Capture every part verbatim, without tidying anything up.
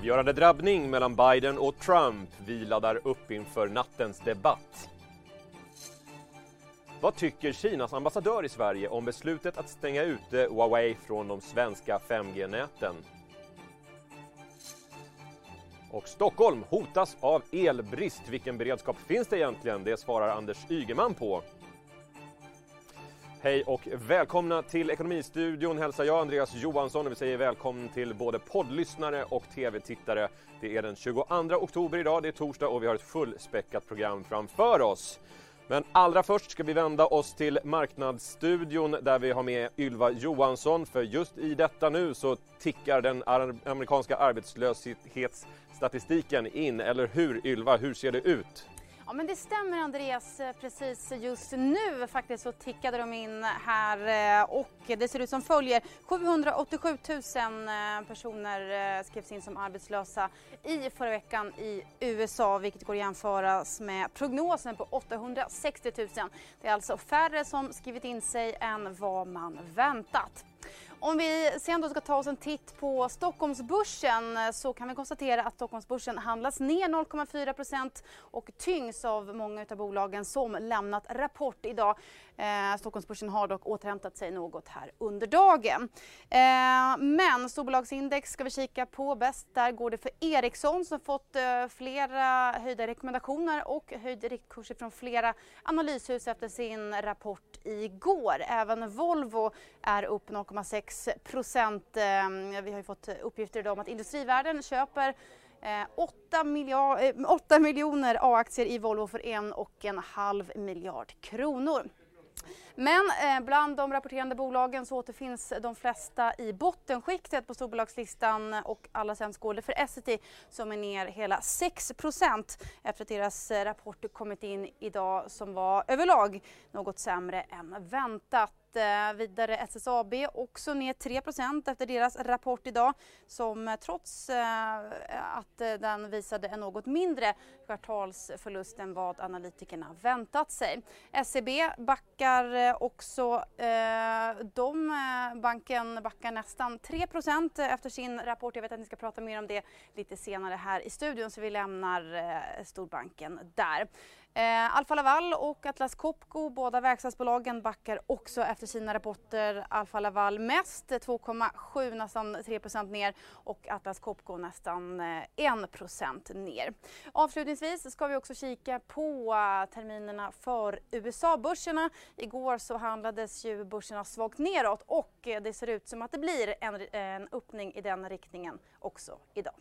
Avgörande drabbning mellan Biden och Trump vilar upp inför nattens debatt. Vad tycker Kinas ambassadör i Sverige om beslutet att stänga ute Huawei från de svenska fem G-näten? Och Stockholm hotas av elbrist. Vilken beredskap finns det egentligen? Det svarar Anders Ygeman på. Hej och välkomna till Ekonomistudion. Hälsar jag Andreas Johansson och vi säger välkommen till både poddlyssnare och tv-tittare. Det är den tjugoandra oktober idag, det är torsdag och vi har ett fullspäckat program framför oss. Men allra först ska vi vända oss till Marknadsstudion där vi har med Ylva Johansson. För just i detta nu så tickar den amerikanska arbetslöshetsstatistiken in. Eller hur Ylva, hur ser det ut? Ja, men det stämmer Andreas, precis just nu faktiskt så tickade de in här och det ser ut som följer. sjuhundraåttiosjutusen personer skrevs in som arbetslösa i förra veckan i U S A, vilket går att jämföras med prognosen på åttahundrasextiotusen. Det är alltså färre som skrivit in sig än vad man väntat. Om vi sen då ska ta oss en titt på Stockholmsbörsen så kan vi konstatera att Stockholmsbörsen handlas ner noll komma fyra procent och tyngs av många av bolagen som lämnat rapport idag. Eh, Stockholmsbörsen har dock återhämtat sig något här under dagen. Eh, men storbolagsindex ska vi kika på bäst. Där går det för Ericsson som fått eh, flera höjda rekommendationer och höjda riktkurser från flera analyshus efter sin rapport igår. Även Volvo är upp noll komma sex procent. Vi har ju fått uppgifter idag om att Industrivärden köper åtta miljoner A-aktier i Volvo för en och en halv miljard kronor. Men bland de rapporterande bolagen så återfinns de flesta i bottenskiktet på storbolagslistan och alla sämst går det för S C B som är ner hela sex procent efter att deras rapport kommit in idag som var överlag något sämre än väntat. Vidare S S A B också ner tre procent efter deras rapport idag som trots att den visade en något mindre kvartalsförlust än vad analytikerna väntat sig. S C B backar också, de banken backar nästan tre procent efter sin rapport. Jag vet att ni ska prata mer om det lite senare här i studion så vi lämnar storbanken där. Eh, Alfa Laval och Atlas Copco, båda verkstadsbolagen, backar också efter sina rapporter. Alfa Laval mest, två komma sju, nästan tre procent ner och Atlas Copco nästan en procent ner. Avslutningsvis ska vi också kika på terminerna för U S A-börserna. Igår så handlades ju börserna svagt neråt och det ser ut som att det blir en, en öppning i den riktningen också idag.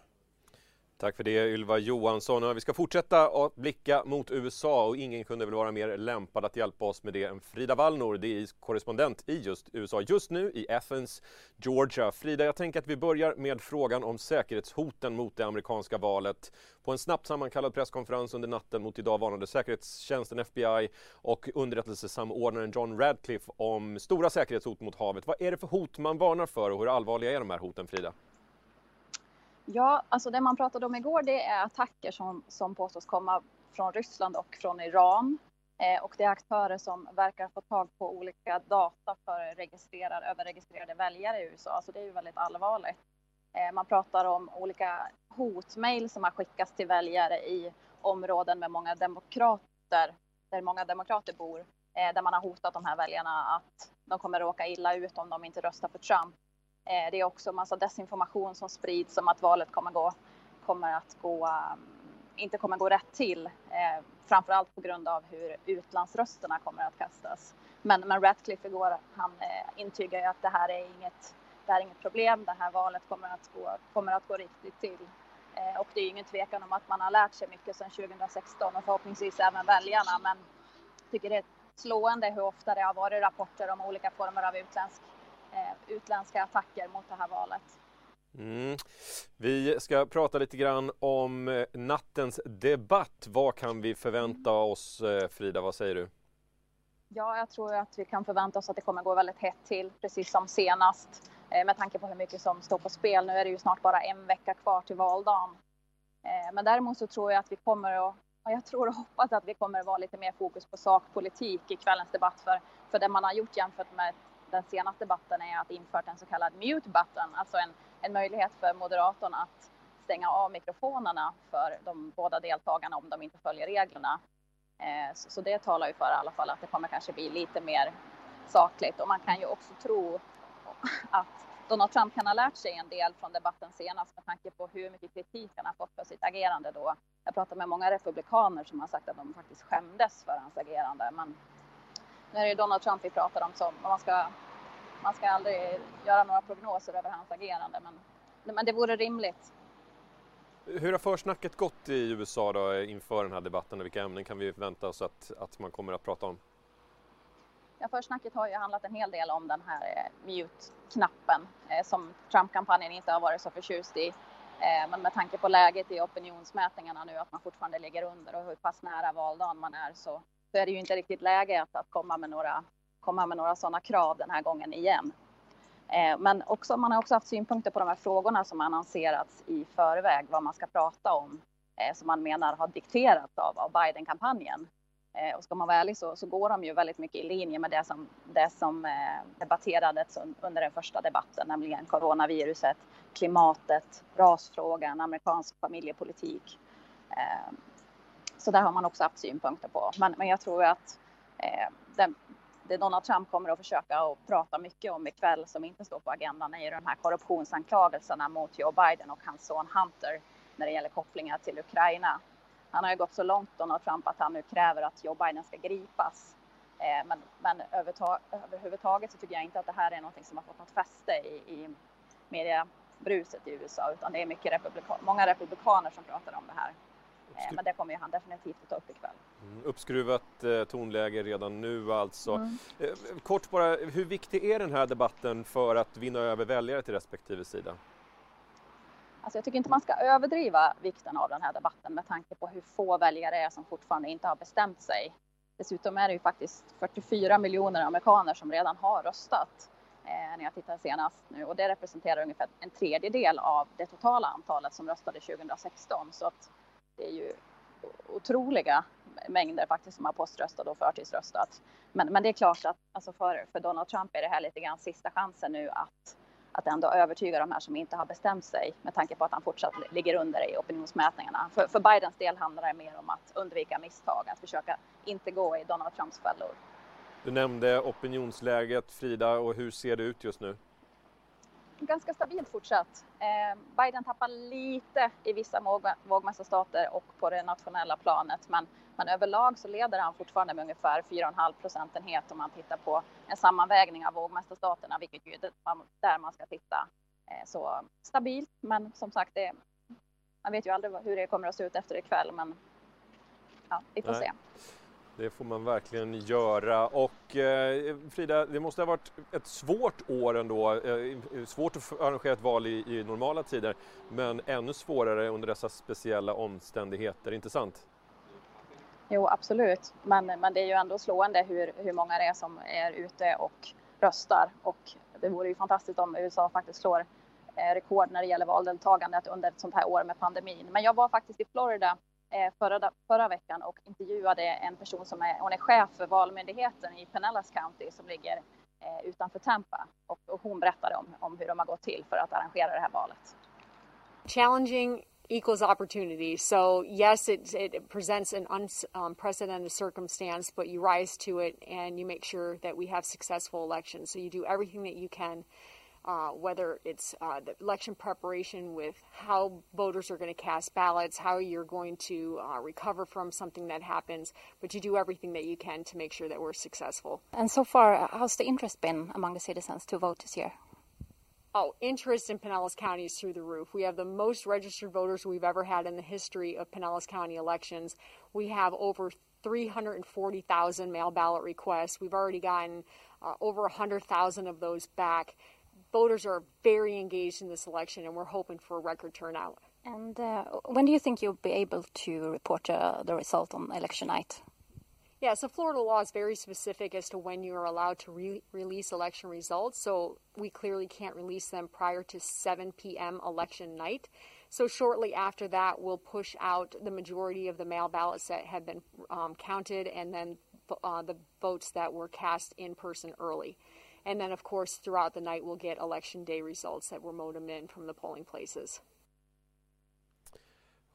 Tack för det Ylva Johansson. Vi ska fortsätta att blicka mot U S A och ingen kunde väl vara mer lämpad att hjälpa oss med det än Frida Wallnor, D I-korrespondent i just U S A just nu i Athens, Georgia. Frida, jag tänker att vi börjar med frågan om säkerhetshoten mot det amerikanska valet. På en snabbt sammankallad presskonferens under natten mot idag varnade säkerhetstjänsten F B I och underrättelsesamordnaren John Radcliffe om stora säkerhetshot mot havet. Vad är det för hot man varnar för och hur allvarliga är de här hoten, Frida? Ja, alltså det man pratade om igår det är attacker som, som påstås komma från Ryssland och från Iran. Eh, och det är aktörer som verkar få tag på olika data för registrerar, överregistrerade väljare i U S A. Alltså det är ju väldigt allvarligt. Eh, man pratar om olika hotmail som har skickats till väljare i områden med många demokrater, där många demokrater bor. Eh, där man har hotat de här väljarna att de kommer råka illa ut om de inte röstar för Trump. Det är också en massa desinformation som sprids om att valet kommer, gå, kommer att gå, inte kommer gå rätt till. Framförallt på grund av hur utlandsrösterna kommer att kastas. Men, men Radcliffe igår, han intygar ju att det här är inget, det här är inget problem. Det här valet kommer att gå, kommer att gå riktigt till. Och det är ju ingen tvekan om att man har lärt sig mycket sedan tjugohundrasexton och förhoppningsvis även väljarna. Men jag tycker det är slående hur ofta det har varit rapporter om olika former av utländsk utländska attacker mot det här valet. Mm. Vi ska prata lite grann om nattens debatt. Vad kan vi förvänta oss, Frida? Vad säger du? Ja, jag tror att vi kan förvänta oss att det kommer gå väldigt hett till, precis som senast. Med tanke på hur mycket som står på spel. Nu är det ju snart bara en vecka kvar till valdagen. Men däremot så tror jag att vi kommer att Och jag tror och hoppas att vi kommer att vara lite mer fokus på sakpolitik i kvällens debatt. För, för det man har gjort jämfört med den senaste debatten är att infört en så kallad mute button, alltså en, en möjlighet för moderatorn att stänga av mikrofonerna för de båda deltagarna om de inte följer reglerna. Så det talar ju för i alla fall att det kommer kanske bli lite mer sakligt. Och man kan ju också tro att Donald Trump kan ha lärt sig en del från debatten senast med tanke på hur mycket kritik han har fått för sitt agerande då. Jag pratar med många republikaner som har sagt att de faktiskt skämdes för hans agerande. Men nu är det Donald Trump vi pratar om, som man ska, man ska aldrig göra några prognoser över hans agerande. Men, men det vore rimligt. Hur har försnacket gått i U S A då inför den här debatten? Vilka ämnen kan vi förvänta oss att, att man kommer att prata om? Ja, försnacket har ju handlat en hel del om den här mute-knappen eh, som Trump-kampanjen inte har varit så förtjust i. Eh, men med tanke på läget i opinionsmätningarna nu, att man fortfarande ligger under och hur pass nära valdagen man är, så, så är det ju inte riktigt läge att, att komma med några, komma med några sådana krav den här gången igen. Eh, men också, man har också haft synpunkter på de här frågorna som annonserats i förväg, vad man ska prata om, eh, som man menar har dikterats av, av Biden-kampanjen. Och ska man vara ärlig så, så går de ju väldigt mycket i linje med det som, det som debatterades under den första debatten, nämligen coronaviruset, klimatet, rasfrågan, amerikansk familjepolitik. Så där har man också haft synpunkter på. Men, men jag tror att det, det Donald Trump kommer att försöka att prata mycket om ikväll som inte står på agendan är ju de här korruptionsanklagelserna mot Joe Biden och hans son Hunter när det gäller kopplingar till Ukraina. Han har ju gått så långt, Donald Trump, att han nu kräver att Joe Biden ska gripas. Eh, men men övertag, överhuvudtaget så tycker jag inte att det här är något som har fått något fäste i, i mediebruset i U S A. Utan det är mycket republika, många republikaner som pratar om det här. Eh, men det kommer ju han definitivt att ta upp ikväll. Mm, uppskruvat eh, tonläge redan nu alltså. Mm. Eh, kort bara, hur viktig är den här debatten för att vinna över väljare till respektive sida? Alltså jag tycker inte man ska överdriva vikten av den här debatten med tanke på hur få väljare är som fortfarande inte har bestämt sig. Dessutom är det ju faktiskt fyrtiofyra miljoner amerikaner som redan har röstat eh, när jag tittar senast nu. Och det representerar ungefär en tredjedel av det totala antalet som röstade tjugo sexton. Så att det är ju otroliga mängder faktiskt som har poströstat och förtidsröstat. Men, men det är klart att alltså för, för Donald Trump är det här lite grann sista chansen nu att... att ändå övertyga de här som inte har bestämt sig med tanke på att han fortsatt ligger under i opinionsmätningarna. För, för Bidens del handlar det mer om att undvika misstag, att försöka inte gå i Donald Trumps fällor. Du nämnde opinionsläget, Frida, och hur ser det ut just nu? Ganska stabilt fortsatt. Eh, Biden tappar lite i vissa vågmästarstater och på det nationella planet. Men, men överlag så leder han fortfarande med ungefär fyra komma fem procentenhet om man tittar på en sammanvägning av vågmästarstaterna, vilket ju är där man ska titta. Eh, så stabilt, men som sagt, det, man vet ju aldrig hur det kommer att se ut efter ikväll, men ja, vi får Nej. se. Det får man verkligen göra. Och eh, Frida, det måste ha varit ett svårt år ändå. Eh, svårt att arrangera ett val i, i normala tider, men ännu svårare under dessa speciella omständigheter. Inte sant? Jo, absolut. Men, men det är ju ändå slående hur, hur många det är som är ute och röstar. Och det vore ju fantastiskt om U S A faktiskt slår eh, rekord när det gäller valdeltagandet under ett sånt här år med pandemin. Men jag var faktiskt i Florida Förra, förra veckan och intervjuade en person som är, hon är chef för valmyndigheten i Pinellas County som ligger eh, utanför Tampa, och, och hon berättade om, om hur de har gått till för att arrangera det här valet. Challenging equals opportunity. So yes, it, it presents an unprecedented circumstance, but you rise to it and you make sure that we have successful elections. So you do everything that you can. Uh, whether it's uh, the election preparation with how voters are going to cast ballots, how you're going to uh, recover from something that happens, but you do everything that you can to make sure that we're successful. And so far, how's the interest been among the citizens to vote this year? Oh, interest in Pinellas County is through the roof. We have the most registered voters we've ever had in the history of Pinellas County elections. We have over three hundred forty thousand mail ballot requests. We've already gotten uh, over one hundred thousand of those back. Voters are very engaged in this election, and we're hoping for a record turnout. And uh, when do you think you'll be able to report uh, the result on election night? Yeah, so Florida law is very specific as to when you are allowed to re- release election results, so we clearly can't release them prior to seven p.m. election night. So shortly after that, we'll push out the majority of the mail ballots that have been um, counted and then uh, the votes that were cast in person early. And then, of course, throughout the night, we'll get election day results that were modem in from the polling places.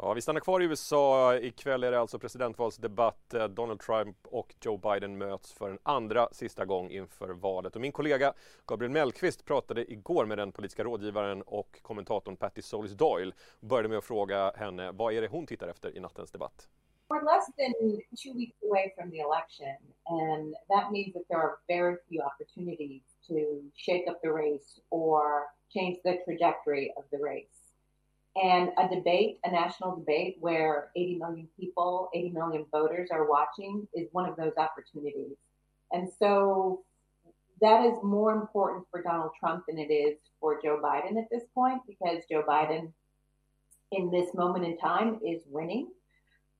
Ja, vi stannar kvar i U S A. Ikväll är det alltså presidentvalsdebatt. Donald Trump och Joe Biden möts för en andra sista gång inför valet. Och min kollega Gabriel Melqvist pratade igår med den politiska rådgivaren och kommentatorn Patty Solis-Doyle. Började med att fråga henne, vad är det hon tittar efter i nattens debatt? We're less than two weeks away from the election, and that means that there are very few opportunities to shake up the race or change the trajectory of the race. And a debate, a national debate where eighty million people, eighty million voters are watching is one of those opportunities. And so that is more important for Donald Trump than it is for Joe Biden at this point, because Joe Biden in this moment in time is winning.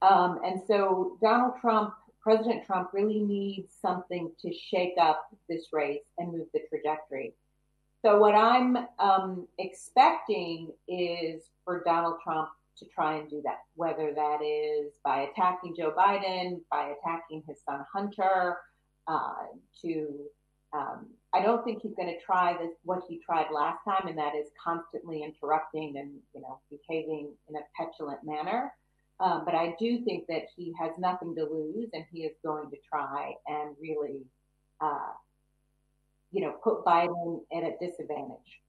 Um, and so Donald Trump, President Trump really needs something to shake up this race and move the trajectory. So what I'm um, expecting is for Donald Trump to try and do that, whether that is by attacking Joe Biden, by attacking his son Hunter, uh, to um, I don't think he's going to try this what he tried last time, and that is constantly interrupting and you know behaving in a petulant manner. Um, but I do think that he has nothing to lose, and he is going to try and really. Uh, You know, put Biden at a disadvantage.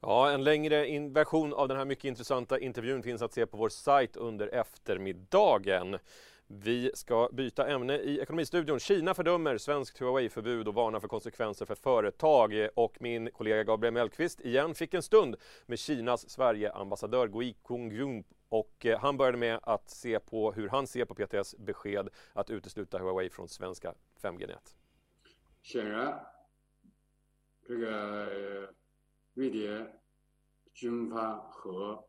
Ja, en längre version av den här mycket intressanta intervjun finns att se på vår sajt under eftermiddagen. Vi ska byta ämne i Ekonomistudion. Kina fördömer svenskt Huawei-förbud och varnar för konsekvenser för företag. Och min kollega Gabriel Melqvist igen fick en stund med Kinas Sverige-ambassadör Gui Kung Yun. Och han började med att se på hur han ser på P T S besked att utesluta Huawei från svenska fem G-nät. 显然，这个瑞典军方和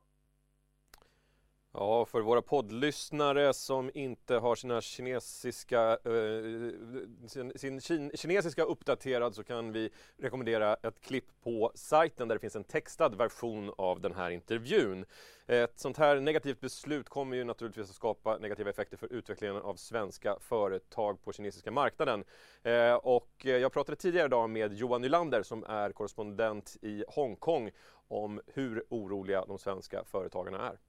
Ja, för våra poddlyssnare som inte har sina kinesiska, eh, sin, sin kin, kinesiska uppdaterad så kan vi rekommendera ett klipp på sajten där det finns en textad version av den här intervjun. Ett sånt här negativt beslut kommer ju naturligtvis att skapa negativa effekter för utvecklingen av svenska företag på kinesiska marknaden. Eh, och jag pratade tidigare idag med Johan Nylander som är korrespondent i Hongkong om hur oroliga de svenska företagarna är.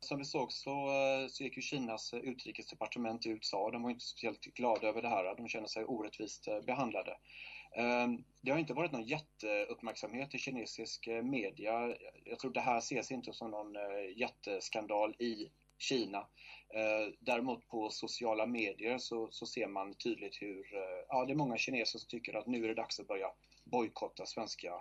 Som vi såg så, så gick ju Kinas utrikesdepartement i U S A. De var inte speciellt glada över det här. De kände sig orättvist behandlade. Det har inte varit någon jätteuppmärksamhet i kinesisk media. Jag tror det här ses inte som någon jätteskandal i Kina. Däremot på sociala medier så, så ser man tydligt hur... Ja, det är många kineser som tycker att nu är det dags att börja bojkotta svenska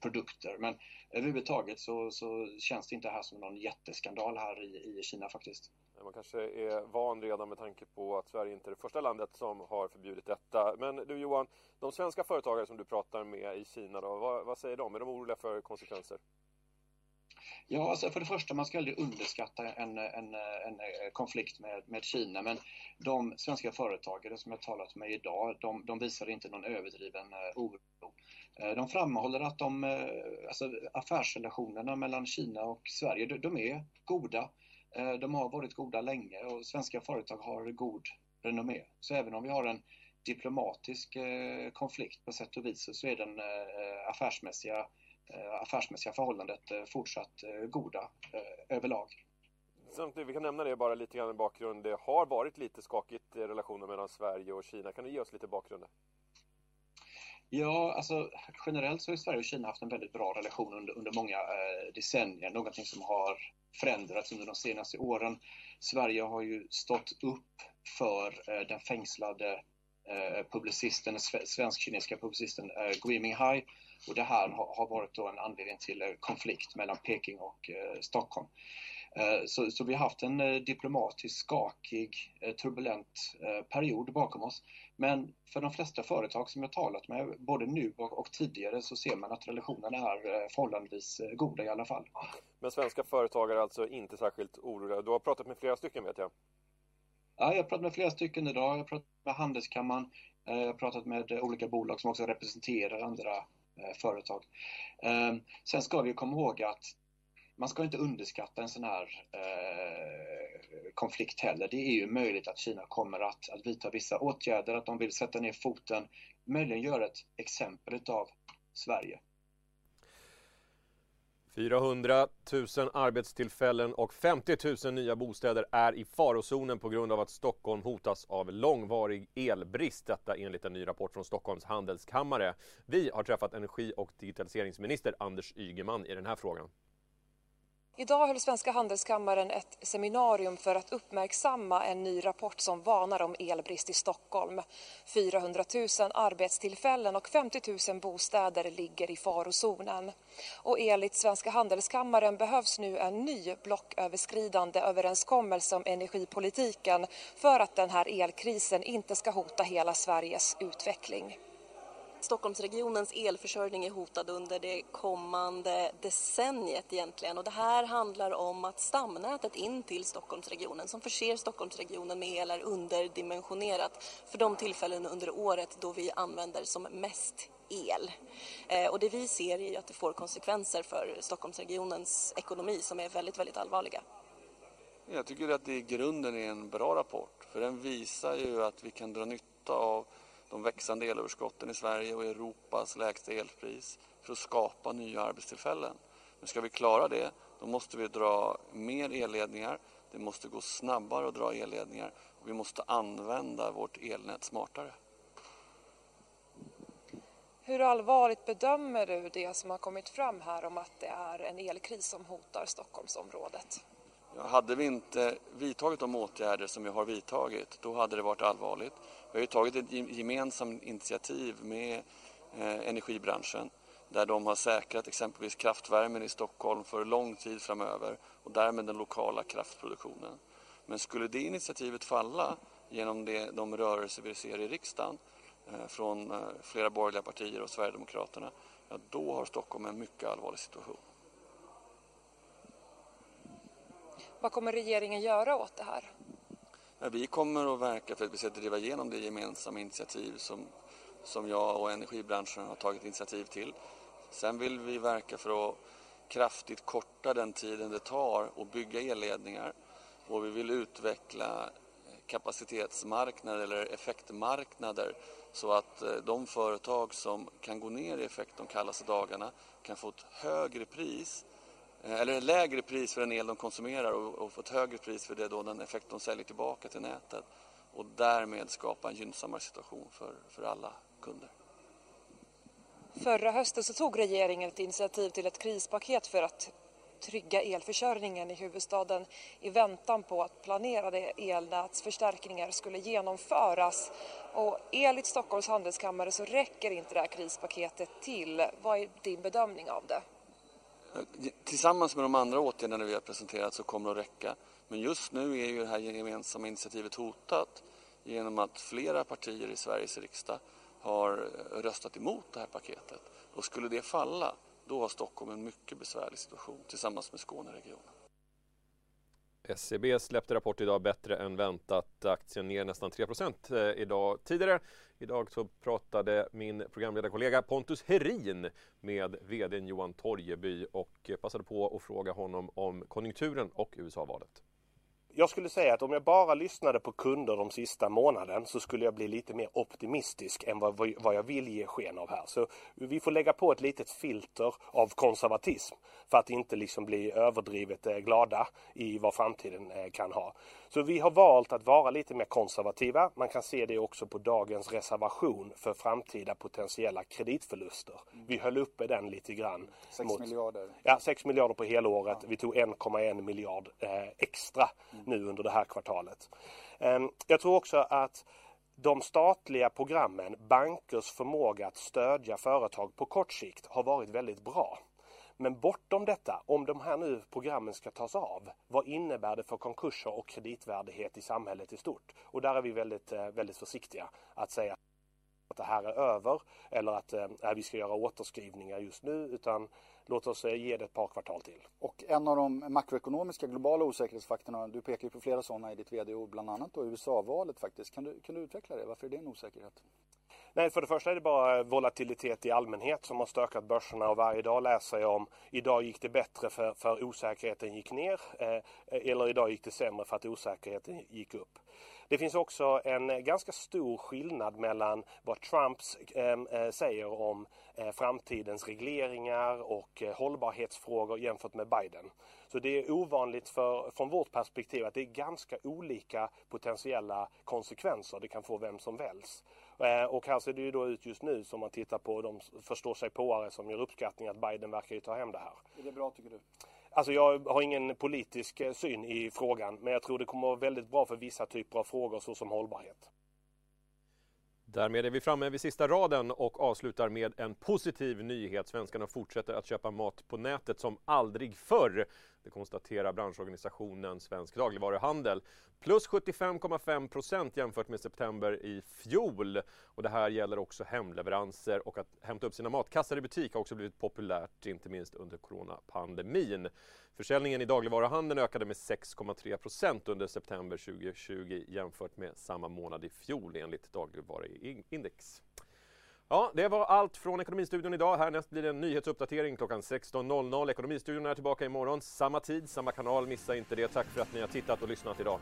produkter. Men överhuvudtaget så, så känns det inte här som någon jätteskandal här i, i Kina faktiskt. Man kanske är van redan med tanke på att Sverige inte är det första landet som har förbjudit detta. Men du Johan, de svenska företagare som du pratar med i Kina då, vad, vad säger de? Är de oroliga för konsekvenser? Ja, alltså för det första, man ska aldrig underskatta en, en, en konflikt med, med Kina, men de svenska företagare som jag talat med idag, de, de visar inte någon överdriven oro. De framhåller att de, alltså affärsrelationerna mellan Kina och Sverige, de, de är goda. De har varit goda länge och svenska företag har god renommé. Så även om vi har en diplomatisk konflikt på sätt och vis så är den affärsmässiga affärsmässiga förhållandet fortsatt goda överlag. Samtidigt, vi kan nämna det bara lite grann i bakgrund. Det har varit lite skakigt i relationen mellan Sverige och Kina. Kan du ge oss lite bakgrund? Ja, alltså generellt så har Sverige och Kina haft en väldigt bra relation under, under många eh, decennier. Någonting som har förändrats under de senaste åren. Sverige har ju stått upp för eh, den fängslade eh, publicisten, svensk-kinesiska publicisten eh, Gui Minghai. Och det här har varit då en anledning till konflikt mellan Peking och eh, Stockholm. Eh, så, så vi har haft en eh, diplomatisk, skakig, eh, turbulent eh, period bakom oss. Men för de flesta företag som jag talat med, både nu och, och tidigare, så ser man att relationerna är eh, förhållandevis eh, goda i alla fall. Men svenska företagare är alltså inte särskilt oroliga. Du har pratat med flera stycken, vet jag. Ja, jag har pratat med flera stycken idag. Jag har pratat med Handelskammaren. Eh, jag har pratat med eh, olika bolag som också representerar andra företag. Sen ska vi komma ihåg att man ska inte underskatta en sån här konflikt heller. Det är ju möjligt att Kina kommer att, att vidta vissa åtgärder, att de vill sätta ner foten, möjligen göra ett exempel av Sverige. fyrahundratusen arbetstillfällen och femtiotusen nya bostäder är i farozonen på grund av att Stockholm hotas av långvarig elbrist. Detta enligt en ny rapport från Stockholms Handelskammare. Vi har träffat energi- och digitaliseringsminister Anders Ygeman i den här frågan. Idag höll Svenska Handelskammaren ett seminarium för att uppmärksamma en ny rapport som varnar om elbrist i Stockholm. fyrahundratusen arbetstillfällen och femtiotusen bostäder ligger i farozonen. Och enligt Svenska Handelskammaren behövs nu en ny blocköverskridande överenskommelse om energipolitiken för att den här elkrisen inte ska hota hela Sveriges utveckling. Stockholmsregionens elförsörjning är hotad under det kommande decenniet egentligen, och det här handlar om att stamnätet in till Stockholmsregionen som förser Stockholmsregionen med el är underdimensionerat för de tillfällen under året då vi använder som mest el. Och det vi ser är att det får konsekvenser för Stockholmsregionens ekonomi som är väldigt, väldigt allvarliga. Jag tycker att det i grunden är en bra rapport, för den visar ju att vi kan dra nytta av de växande elöverskotten i Sverige och Europas lägsta elpris för att skapa nya arbetstillfällen. Men ska vi klara det, då måste vi dra mer elledningar, det måste gå snabbare att dra elledningar och vi måste använda vårt elnät smartare. Hur allvarligt bedömer du det som har kommit fram här om att det är en elkris som hotar Stockholmsområdet? Hade vi inte vidtagit de åtgärder som vi har vidtagit, då hade det varit allvarligt. Vi har ju tagit ett gemensamt initiativ med eh, energibranschen där de har säkrat exempelvis kraftvärmen i Stockholm för lång tid framöver och därmed den lokala kraftproduktionen. Men skulle det initiativet falla genom det, de rörelser vi ser i riksdagen eh, från eh, flera borgerliga partier och Sverigedemokraterna, ja, då har Stockholm en mycket allvarlig situation. Vad kommer regeringen göra åt det här? Vi kommer att verka för att vi ska driva igenom det gemensamma initiativ som, som jag och energibranschen har tagit initiativ till. Sen vill vi verka för att kraftigt korta den tiden det tar att bygga elledningar. Och vi vill utveckla kapacitetsmarknader eller effektmarknader så att de företag som kan gå ner i effekt de kallaste dagarna kan få ett högre pris eller lägre pris för den el de konsumerar och få ett högre pris för det då den effekt de säljer tillbaka till nätet och därmed skapa en gynnsammare situation för, för alla kunder. Förra hösten så tog regeringen ett initiativ till ett krispaket för att trygga elförsörjningen i huvudstaden i väntan på att planerade elnätsförstärkningar skulle genomföras. Och enligt Stockholms Handelskammare så räcker inte det här krispaketet till. Vad är din bedömning av det? Tillsammans med de andra åtgärderna vi har presenterat så kommer det att räcka. Men just nu är ju det här gemensamma initiativet hotat genom att flera partier i Sveriges riksdag har röstat emot det här paketet. Och skulle det falla, då har Stockholm en mycket besvärlig situation tillsammans med Skåneregionen. S C B släppte rapport idag bättre än väntat. Aktien ner nästan tre procent idag. Tidigare idag så pratade min programledarkollega Pontus Herin med vdn Johan Torjeby och passade på att fråga honom om konjunkturen och U S A-valet. Jag skulle säga att om jag bara lyssnade på kunder de sista månaden så skulle jag bli lite mer optimistisk än vad, vad jag vill ge sken av här. Så vi får lägga på ett litet filter av konservatism för att inte liksom bli överdrivet glada i vad framtiden kan ha. Så vi har valt att vara lite mer konservativa. Man kan se det också på dagens reservation för framtida potentiella kreditförluster. Vi höll uppe den lite grann. sex miljarder. Ja, sex miljarder på hela året. Ja. Vi tog en komma en miljard eh, extra mm. nu under det här kvartalet. Eh, jag tror också att de statliga programmen, bankers förmåga att stödja företag på kort sikt har varit väldigt bra. Men bortom detta, om de här nu programmen ska tas av, vad innebär det för konkurser och kreditvärdighet i samhället i stort? Och där är vi väldigt, väldigt försiktiga att säga att det här är över eller att nej, vi ska göra återskrivningar just nu, utan låt oss ge det ett par kvartal till. Och en av de makroekonomiska globala osäkerhetsfaktorerna, du pekar ju på flera sådana i ditt vd-ord, bland annat då U S A-valet faktiskt. Kan du, kan du utveckla det? Varför är det en osäkerhet? Nej, för det första är det bara volatilitet i allmänhet som har stökat börserna, och varje dag läser jag om idag gick det bättre för, för osäkerheten gick ner eh, eller idag gick det sämre för att osäkerheten gick upp. Det finns också en ganska stor skillnad mellan vad Trump eh, säger om eh, framtidens regleringar och eh, hållbarhetsfrågor jämfört med Biden. Så det är ovanligt för, från vårt perspektiv att det är ganska olika potentiella konsekvenser det kan få vem som väljs. Eh, och här ser det ju då ut just nu som man tittar på de förstår sig påare som gör uppskattning att Biden verkar ju ta hem det här. Är det bra tycker du? Alltså jag har ingen politisk syn i frågan, men jag tror det kommer vara väldigt bra för vissa typer av frågor såsom hållbarhet. Därmed är vi framme vid sista raden och avslutar med en positiv nyhet. Svenskarna fortsätter att köpa mat på nätet som aldrig förr. Det konstaterar branschorganisationen Svensk Dagligvaruhandel. Plus sjuttiofem komma fem procent jämfört med september i fjol. Och det här gäller också hemleveranser och att hämta upp sina matkassar i butik har också blivit populärt, inte minst under coronapandemin. Försäljningen i dagligvaruhandeln ökade med sex komma tre procent under september tjugohundratjugo jämfört med samma månad i fjol enligt dagligvaruindex. Ja, det var allt från Ekonomistudion idag. Härnäst blir det en nyhetsuppdatering klockan sexton noll noll. Ekonomistudion är tillbaka imorgon. Samma tid, samma kanal. Missa inte det. Tack för att ni har tittat och lyssnat idag.